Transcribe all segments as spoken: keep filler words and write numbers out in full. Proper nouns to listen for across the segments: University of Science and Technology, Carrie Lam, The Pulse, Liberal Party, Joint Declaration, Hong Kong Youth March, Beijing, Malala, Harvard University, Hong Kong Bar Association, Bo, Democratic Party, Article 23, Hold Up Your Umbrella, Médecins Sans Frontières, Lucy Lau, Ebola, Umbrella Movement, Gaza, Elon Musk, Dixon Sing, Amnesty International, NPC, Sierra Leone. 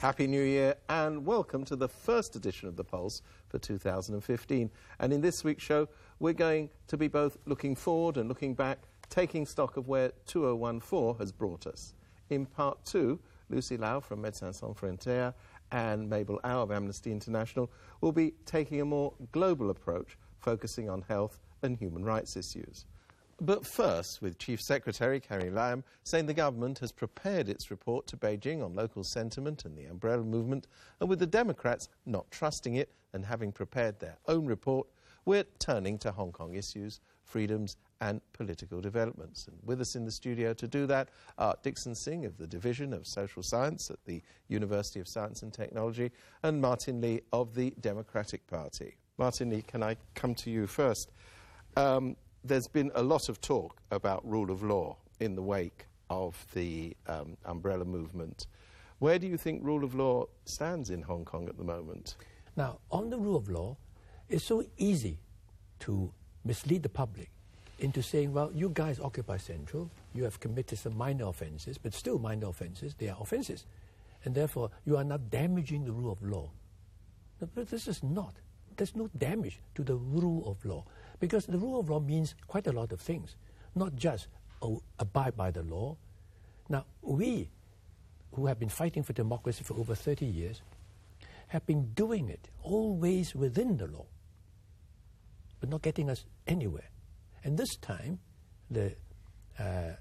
Happy New Year and welcome to the first edition of The Pulse for two thousand fifteen. And in this week's show, we're going to be both looking forward and looking back, taking stock of where two thousand fourteen has brought us. In part two, Lucy Lau from Médecins Sans Frontières and Mabel Au of Amnesty International will be taking a more global approach, focusing on health and human rights issues. But first, with Chief Secretary Carrie Lam saying the government has prepared its report to Beijing on local sentiment and the Umbrella Movement, and with the Democrats not trusting it and having prepared their own report, we're turning to Hong Kong issues, freedoms and political developments. And with us in the studio to do that are Dixon Sing of the Division of Social Science at the University of Science and Technology and Martin Lee of the Democratic Party. Martin Lee, can I come to you first? Um, There's been a lot of talk about rule of law in the wake of the um, Umbrella Movement. Where do you think rule of law stands in Hong Kong at the moment? Now, on the rule of law, it's so easy to mislead the public into saying, well, you guys Occupy Central, you have committed some minor offences, but still minor offences, they are offences. And therefore, you are not damaging the rule of law. No, but this is not. There's no damage to the rule of law. Because the rule of law means quite a lot of things, not just oh, abide by the law. Now, we, who have been fighting for democracy for over thirty years, have been doing it always within the law, but not getting us anywhere. And this time, the uh,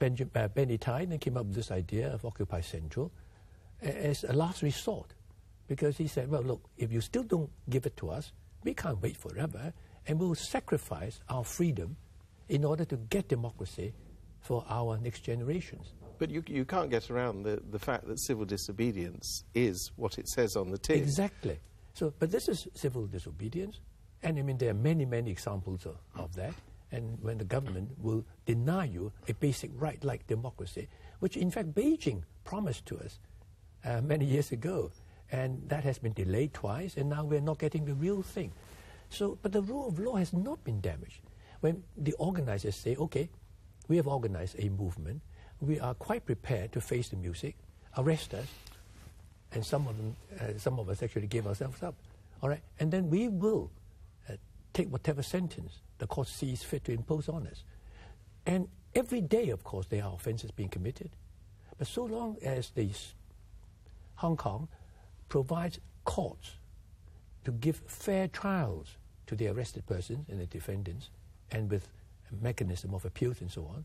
Benji, uh, Benny Tai then came up with this idea of Occupy Central as a last resort, because he said, well, look, if you still don't give it to us, we can't wait forever, and we'll sacrifice our freedom in order to get democracy for our next generations. But you, you can't get around the, the fact that civil disobedience is what it says on the tin. Exactly. So, but this is civil disobedience, and I mean there are many, many examples of, of that, and when the government will deny you a basic right like democracy, which in fact Beijing promised to us uh, many years ago, and that has been delayed twice, and now we're not getting the real thing. So, but the rule of law has not been damaged. When the organizers say, okay, we have organized a movement, we are quite prepared to face the music, arrest us, and some of them, uh, some of us actually gave ourselves up, all right? And then we will uh, take whatever sentence the court sees fit to impose on us. And every day, of course, there are offenses being committed. But so long as these Hong Kong provides courts to give fair trials to the arrested persons and the defendants, and with a mechanism of appeals and so on,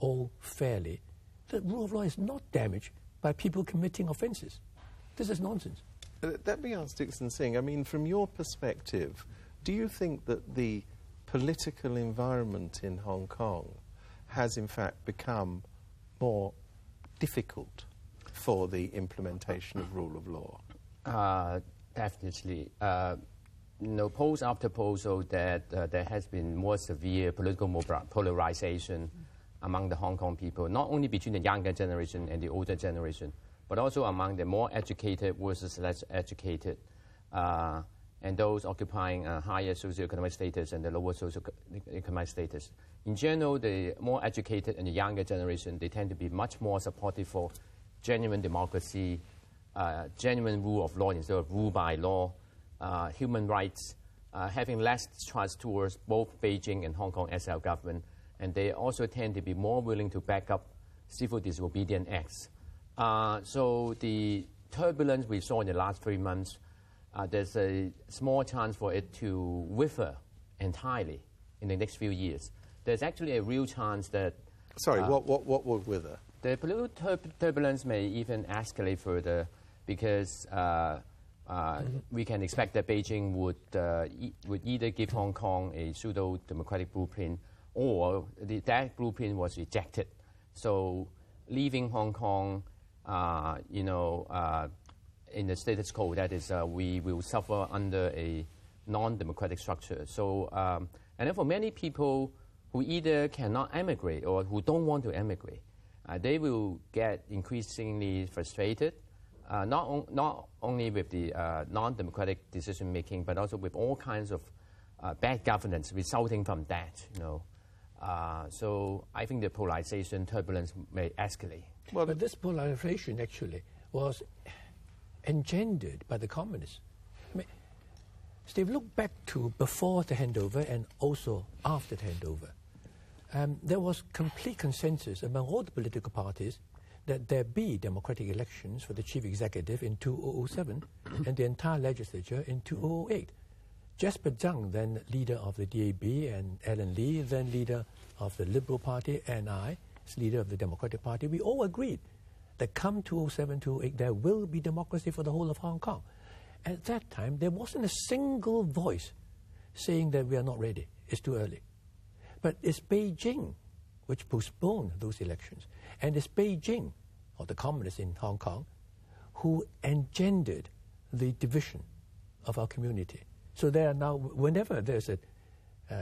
all fairly, the rule of law is not damaged by people committing offences. This is nonsense. Uh, that being asked, Dixon Sing, I mean, from your perspective, do you think that the political environment in Hong Kong has in fact become more difficult for the implementation of rule of law? Uh, Definitely. Uh, you know, polls after polls show that uh, there has been more severe political polarization among the Hong Kong people, not only between the younger generation and the older generation, but also among the more educated versus less educated, uh, and those occupying a higher socioeconomic status and the lower socioeconomic status. In general, the more educated and the younger generation, they tend to be much more supportive for genuine democracy, Uh, genuine rule of law instead of rule by law, uh, human rights, uh, having less trust towards both Beijing and Hong Kong as our government, and they also tend to be more willing to back up civil disobedient acts. Uh, so the turbulence we saw in the last three months, uh, there's a small chance for it to wither entirely in the next few years. There's actually a real chance that... Sorry, uh, what, what, what will wither? The political tur turbulence may even escalate further, because uh, uh, we can expect that Beijing would, uh, e would either give Hong Kong a pseudo-democratic blueprint, or the, that blueprint was rejected. So leaving Hong Kong, uh, you know, uh, in the status quo, that is, uh, we will suffer under a non-democratic structure. So, um, and then for many people who either cannot emigrate or who don't want to emigrate, uh, they will get increasingly frustrated, Uh, not, on, not only with the uh, non-democratic decision-making, but also with all kinds of uh, bad governance resulting from that, you know. Uh, so I think the polarization turbulence may escalate. Well, but this polarization actually was engendered by the communists. I mean, Steve, look back to before the handover and also after the handover. Um, there was complete consensus among all the political parties that there be democratic elections for the chief executive in two thousand seven and the entire legislature in two thousand eight. Jasper Tsang, then leader of the D A B, and Alan Lee, then leader of the Liberal Party, and I, as leader of the Democratic Party, we all agreed that come two thousand seven, two thousand eight, there will be democracy for the whole of Hong Kong. At that time, there wasn't a single voice saying that we are not ready, it's too early. But it's Beijing which postponed those elections. And it's Beijing, or the communists in Hong Kong, who engendered the division of our community. So there are now, whenever there's a, uh,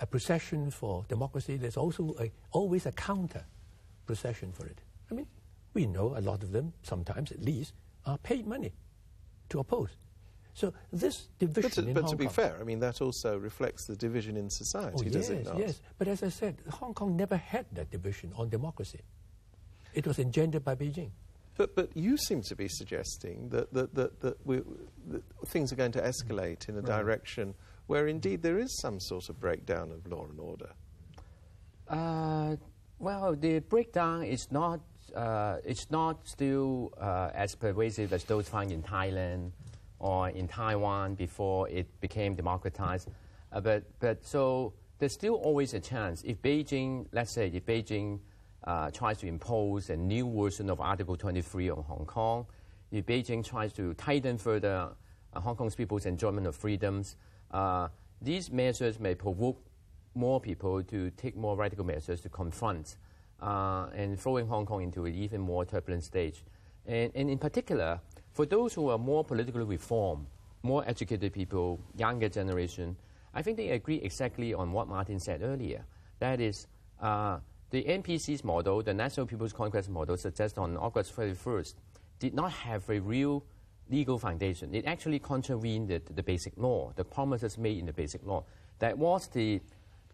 a procession for democracy, there's also a, always a counter-procession for it. I mean, we know a lot of them, sometimes at least, are paid money to oppose. So this division but to, in But Hong to be Kong, fair, I mean, that also reflects the division in society, oh, yes, does it not? Yes, but as I said, Hong Kong never had that division on democracy. It was engendered by Beijing. But, but you seem to be suggesting that, that, that, that, we, that things are going to escalate in a right. direction where indeed there is some sort of breakdown of law and order. Uh, well, the breakdown is not, uh, it's not still uh, as pervasive as those found in Thailand or in Taiwan before it became democratized. Uh, but, but so there's still always a chance. If Beijing, let's say if Beijing Uh, tries to impose a new version of Article twenty-three on Hong Kong, if Beijing tries to tighten further uh, Hong Kong's people's enjoyment of freedoms, uh, these measures may provoke more people to take more radical measures to confront uh, and throwing Hong Kong into an even more turbulent stage. And, and in particular, for those who are more politically reformed, more educated people, younger generation, I think they agree exactly on what Martin said earlier. That is, uh, the N P C's model, the National People's Congress model, suggested on August thirty-first, did not have a real legal foundation. It actually contravened the, the Basic Law, the promises made in the Basic Law. That was the,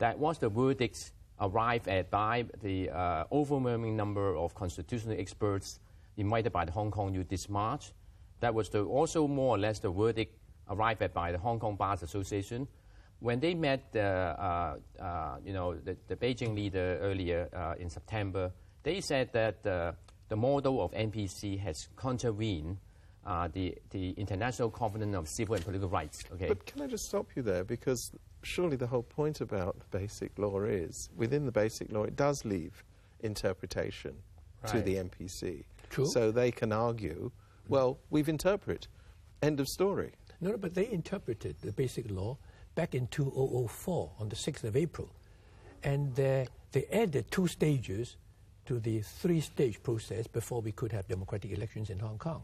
that was the verdict arrived at by the uh, overwhelming number of constitutional experts invited by the Hong Kong Youth March. That was the, also more or less the verdict arrived at by the Hong Kong Bar Association. When they met the, uh, uh, you know, the, the Beijing leader earlier uh, in September, they said that uh, the model of N P C has contravened uh, the, the International Covenant of Civil and Political Rights. Okay? But can I just stop you there? Because surely the whole point about the Basic Law is, within the Basic Law, it does leave interpretation right. to the N P C. True. So they can argue, well, we've interpreted. End of story. No, no, but they interpreted the Basic Law back in two thousand four, on the sixth of April. And uh, they added two stages to the three-stage process before we could have democratic elections in Hong Kong.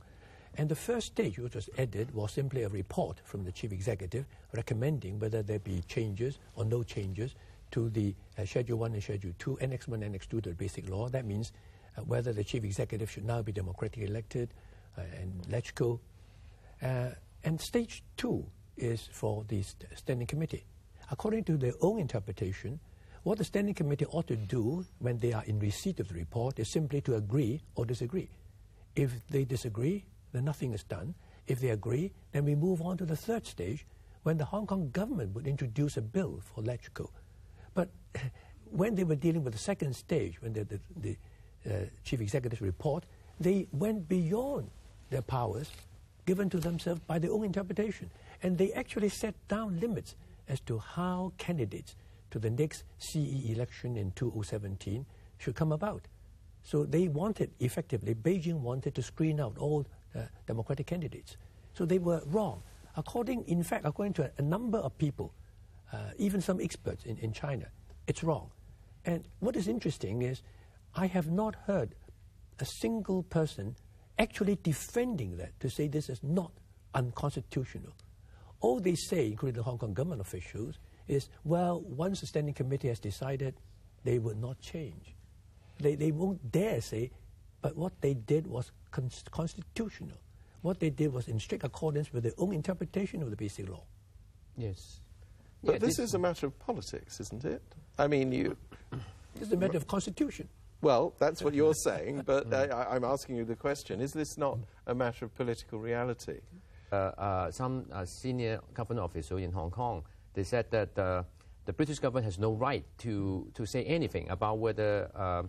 And the first stage, which was added, was simply a report from the chief executive recommending whether there be changes or no changes to the uh, Schedule one and Schedule two, Annex one, Annex two to the Basic Law. That means uh, whether the chief executive should now be democratically elected, uh, and LegCo. Uh, and stage two is for the st Standing Committee. According to their own interpretation, what the Standing Committee ought to do when they are in receipt of the report is simply to agree or disagree. If they disagree, then nothing is done. If they agree, then we move on to the third stage, when the Hong Kong government would introduce a bill for LegCo. But when they were dealing with the second stage, when the, the, the uh, chief executive's report, they went beyond their powers given to themselves by their own interpretation. And they actually set down limits as to how candidates to the next C E election in two thousand seventeen should come about. So they wanted, effectively, Beijing wanted to screen out all uh, democratic candidates. So they were wrong. According, in fact, according to a, a number of people, uh, even some experts in, in China, it's wrong. And what is interesting is I have not heard a single person actually defending that to say this is not unconstitutional. All they say, including the Hong Kong government officials, is, well, once the Standing Committee has decided, they will not change. They, they won't dare say, but what they did was cons constitutional. What they did was in strict accordance with their own interpretation of the Basic Law. Yes. But yeah, this, this is a matter of politics, isn't it? I mean, you... It's a matter of constitution. Well, that's what you're saying, but uh, I'm asking you the question. Is this not a matter of political reality? Uh, uh, some uh, senior government official in Hong Kong, they said that uh, the British government has no right to, to say anything about whether uh,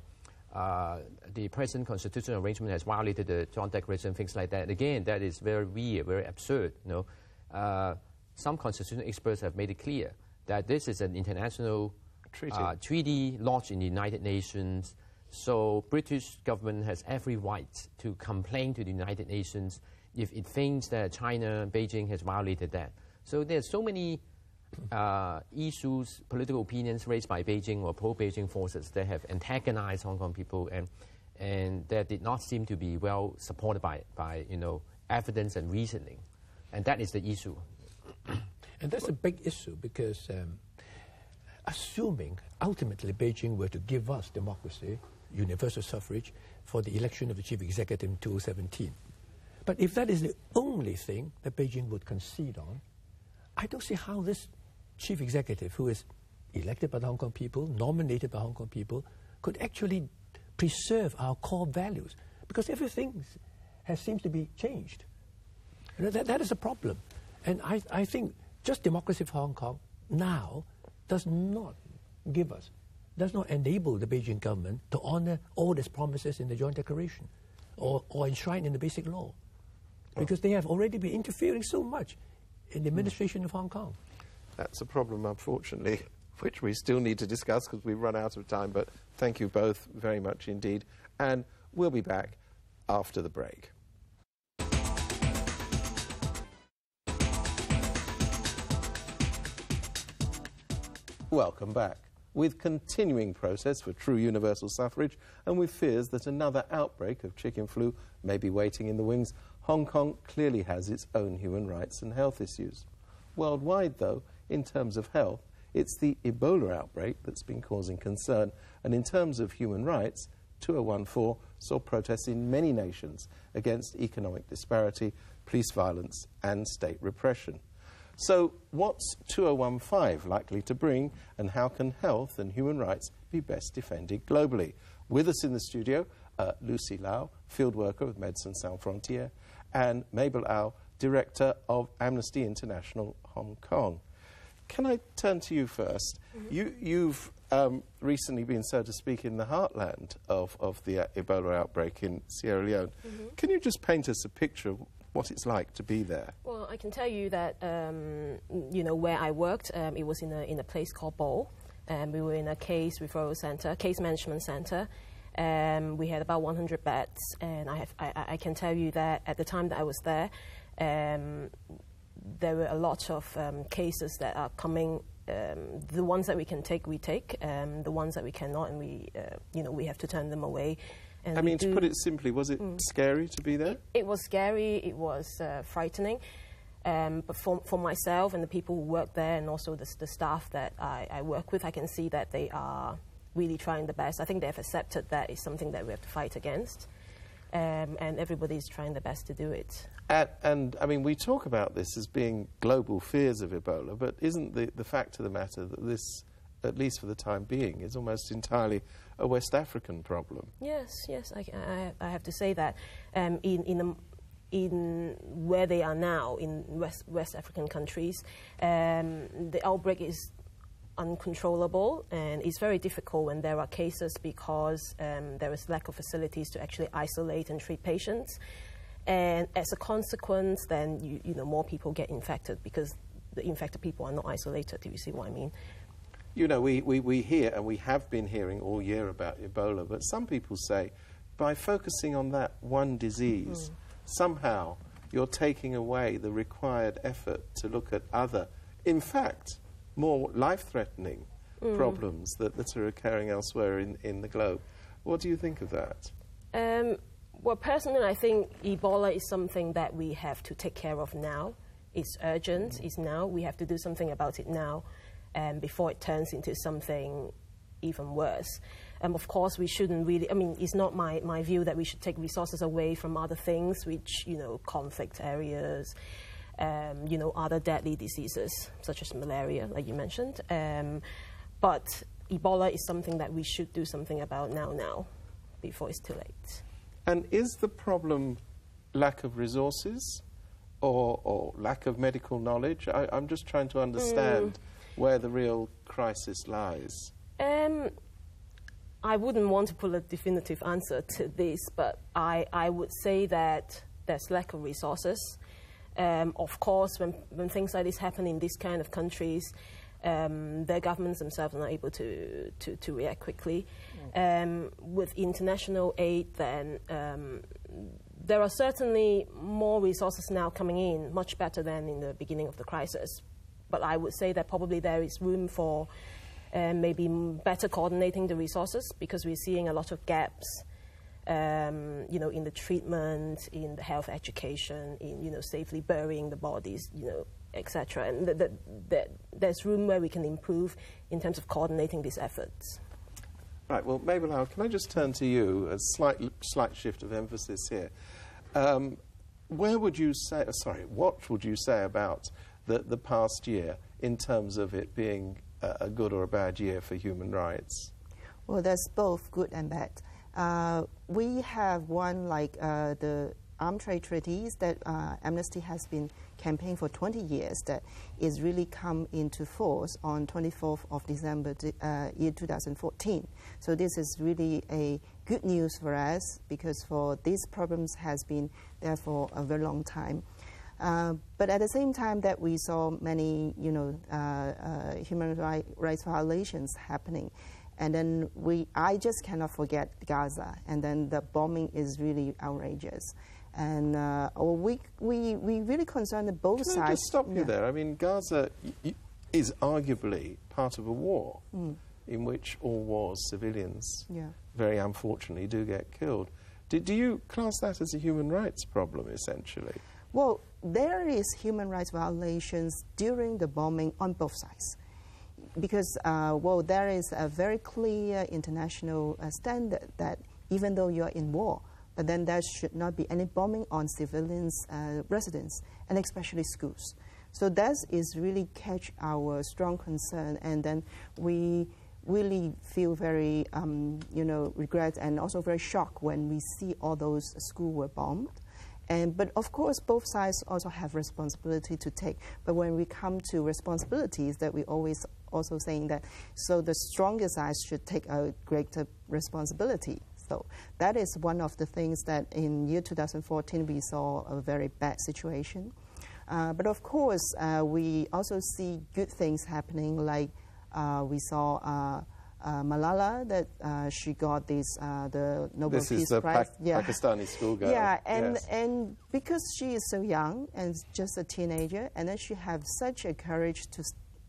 uh, the present constitutional arrangement has violated the Joint Declaration, things like that. Again, that is very weird, very absurd. You know? Uh, some constitutional experts have made it clear that this is an international treaty, uh, treaty lodged in the United Nations. So British government has every right to complain to the United Nations if it thinks that China, Beijing has violated that. So there's so many uh, issues, political opinions raised by Beijing or pro-Beijing forces that have antagonized Hong Kong people, and and that did not seem to be well supported by by you know evidence and reasoning, and that is the issue. And that's a big issue because um, assuming ultimately Beijing were to give us democracy, universal suffrage for the election of the chief executive in two thousand seventeen. But if that is the only thing that Beijing would concede on, I don't see how this chief executive, who is elected by the Hong Kong people, nominated by Hong Kong people, could actually preserve our core values, because everything has seems to be changed. You know, that, that is a problem. And I, I think just democracy for Hong Kong now does not give us, does not enable the Beijing government to honor all its promises in the Joint Declaration or, or enshrined in the Basic Law, because they have already been interfering so much in the administration mm. of Hong Kong. That's a problem, unfortunately, which we still need to discuss because we've run out of time, but thank you both very much indeed. And we'll be back after the break. Welcome back. With continuing process for true universal suffrage and with fears that another outbreak of chicken flu may be waiting in the wings, Hong Kong clearly has its own human rights and health issues. Worldwide, though, in terms of health, it's the Ebola outbreak that's been causing concern. And in terms of human rights, two thousand fourteen saw protests in many nations against economic disparity, police violence and state repression. So what's two thousand fifteen likely to bring, and how can health and human rights be best defended globally? With us in the studio, uh, Lucy Lau, field worker with Médecins Sans Frontières, and Mabel Au, director of Amnesty International Hong Kong. Can I turn to you first? Mm-hmm. You, you've um, recently been, so to speak, in the heartland of, of the uh, Ebola outbreak in Sierra Leone. Mm-hmm. Can you just paint us a picture of what it's like to be there? Well, I can tell you that, um, you know, where I worked, um, it was in a, in a place called Bo, and we were in a case referral centre, case management centre. Um, we had about one hundred beds, and I, have, I, I can tell you that at the time that I was there, um, there were a lot of um, cases that are coming. Um, the ones that we can take, we take. Um, the ones that we cannot, and we, uh, you know, we have to turn them away. And I mean, to put it simply, was it mm. scary to be there? It, it was scary, it was uh, frightening, um, but for, for myself and the people who work there, and also the, the staff that I, I work with, I can see that they are really trying the best. I think they've accepted that it's something that we have to fight against, um, and everybody's trying their best to do it. And, and, I mean, we talk about this as being global fears of Ebola, but isn't the, the fact of the matter that this, at least for the time being, is almost entirely a West African problem? Yes, yes, I, I, I have to say that. Um, in, in, um, in where they are now, in West, West African countries, um, the outbreak is uncontrollable, and it's very difficult when there are cases, because um, there is lack of facilities to actually isolate and treat patients. And as a consequence, then, you, you know, more people get infected because the infected people are not isolated, if you see what I mean. You know, we, we, we hear, and we have been hearing all year about Ebola, but some people say by focusing on that one disease, mm. somehow you're taking away the required effort to look at other, in fact, more life-threatening mm. problems that, that are occurring elsewhere in, in the globe. What do you think of that? Um, well, personally, I think Ebola is something that we have to take care of now. It's urgent, mm. it's now. We have to do something about it now. Um, before it turns into something even worse. Um, of course, we shouldn't really, I mean, it's not my, my view that we should take resources away from other things, which, you know, conflict areas, um, you know, other deadly diseases, such as malaria, like you mentioned. Um, but Ebola is something that we should do something about now, now. before it's too late. And is the problem lack of resources or, or lack of medical knowledge? I, I'm just trying to understand mm. where the real crisis lies. Um, I wouldn't want to put a definitive answer to this, but I, I would say that there's lack of resources. Um, of course, when, when things like this happen in these kind of countries, um, their governments themselves are not able to, to, to react quickly. Mm. Um, with international aid, then, um, there are certainly more resources now coming in, much better than in the beginning of the crisis. But I would say that probably there is room for uh, maybe better coordinating the resources, because we're seeing a lot of gaps Um, you know, in the treatment, in the health education, in, you know, safely burying the bodies, you know, et cetera. And th th th there's room where we can improve in terms of coordinating these efforts. Right, well, Mabel Au, can I just turn to you, a slight, slight shift of emphasis here. Um, where would you say, uh, sorry, what would you say about the, the past year in terms of it being a, a good or a bad year for human rights? Well, that's both good and bad. Uh, we have one like uh, the armed trade treaties that uh, Amnesty has been campaigning for twenty years that is really come into force on twenty-fourth of December uh, year two thousand fourteen. So this is really a good news for us, because for these problems has been there for a very long time. Uh, but at the same time that we saw many, you know, uh, uh, human right, rights violations happening. And then we, I just cannot forget Gaza. And then the bombing is really outrageous. And uh, we, we, we really concerned that both sides. Can I just stop you there? I mean, Gaza is arguably part of a war mm. in which all wars, civilians, yeah. very unfortunately, do get killed. Do, do you class that as a human rights problem, essentially? Well, there is human rights violations during the bombing on both sides. Because, uh, well, there is a very clear international uh, standard that even though you're in war, but then there should not be any bombing on civilians' uh, residents, and especially schools. So that is really catch our strong concern, and then we really feel very, um, you know, regret and also very shocked when we see all those schools were bombed. And, but of course, both sides also have responsibility to take. But when we come to responsibilities, that we always also saying that, so the stronger side should take a greater responsibility. So that is one of the things that in year two thousand fourteen we saw a very bad situation. Uh, but of course, uh, we also see good things happening, like uh, we saw Uh, Uh, Malala, that uh, she got this, uh, the Nobel Peace Prize. This is the pa yeah. Pakistani schoolgirl. Yeah, and, yes. and because she is so young and just a teenager, and then she has such a courage to,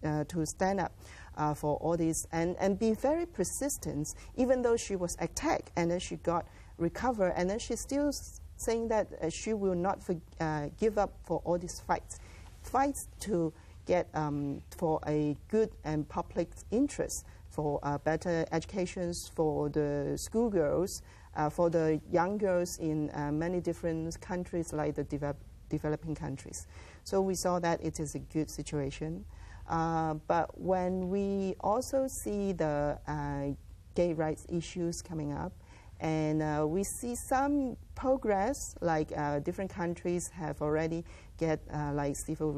uh, to stand up uh, for all this and, and be very persistent, even though she was attacked, and then she got recovered, and then she's still saying that uh, she will not for, uh, give up for all these fights. Fights to get um, for a good and public interest, for uh, better educations for the schoolgirls, uh, for the young girls in uh, many different countries, like the develop developing countries. So we saw that it is a good situation. Uh, but when we also see the uh, gay rights issues coming up, and uh, we see some progress, like uh, different countries have already get uh, like civil,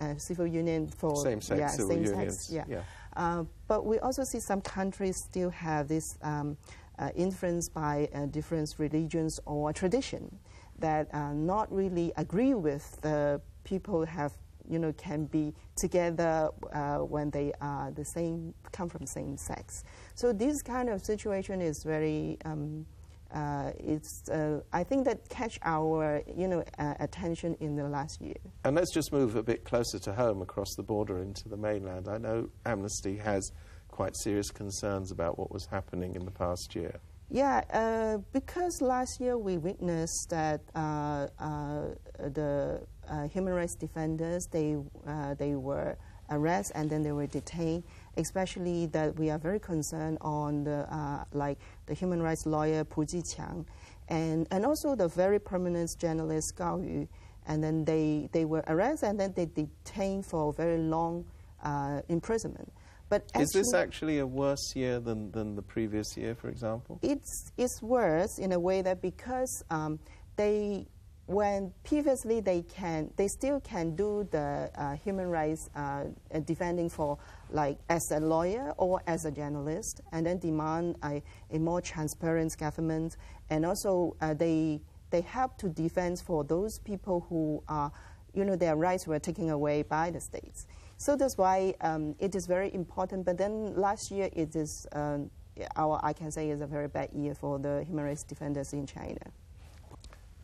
uh, civil union for same-sex, yeah, civil same unions. Sex, yeah. Yeah. Uh, but we also see some countries still have this um, uh, influence by uh, different religions or tradition that are not really agree with the people have, you know, can be together uh, when they are the same, come from same sex. So this kind of situation is very, um, uh, it's, uh, I think that catch our, you know, uh, attention in the last year. And let's just move a bit closer to home across the border into the mainland. I know Amnesty has quite serious concerns about what was happening in the past year. Yeah, uh, because last year we witnessed that uh, uh, the uh, human rights defenders, they, uh, they were arrested and then they were detained, especially that we are very concerned on the, uh, like the human rights lawyer Pu Jiqiang, and, and also the very prominent journalist Gao Yu, and then they, they were arrested and then they detained for a very long uh, imprisonment. But actually, is this actually a worse year than, than the previous year, for example? It's, it's worse in a way that because um, they, when previously they can, they still can do the uh, human rights uh, defending for, like as a lawyer or as a journalist, and then demand a, a more transparent government, and also uh, they they help to defend for those people who are, you know, their rights were taken away by the states. So that's why um, it is very important. But then last year, it is um, our, I can say, is a very bad year for the human rights defenders in China.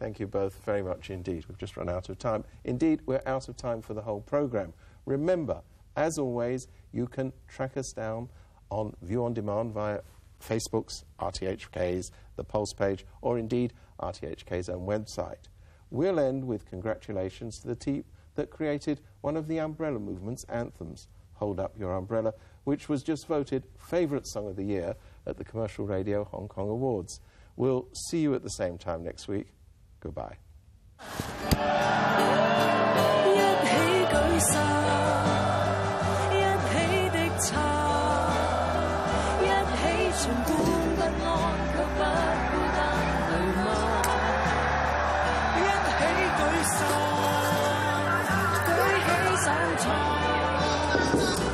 Thank you both very much indeed. We've just run out of time. Indeed, we're out of time for the whole program. Remember, as always, you can track us down on View on Demand via Facebook's R T H K's The Pulse page, or indeed R T H K's own website. We'll end with congratulations to the team that created one of the Umbrella Movement's anthems, Hold Up Your Umbrella, which was just voted favourite song of the year at the Commercial Radio Hong Kong Awards. We'll see you at the same time next week. Goodbye. Thank you.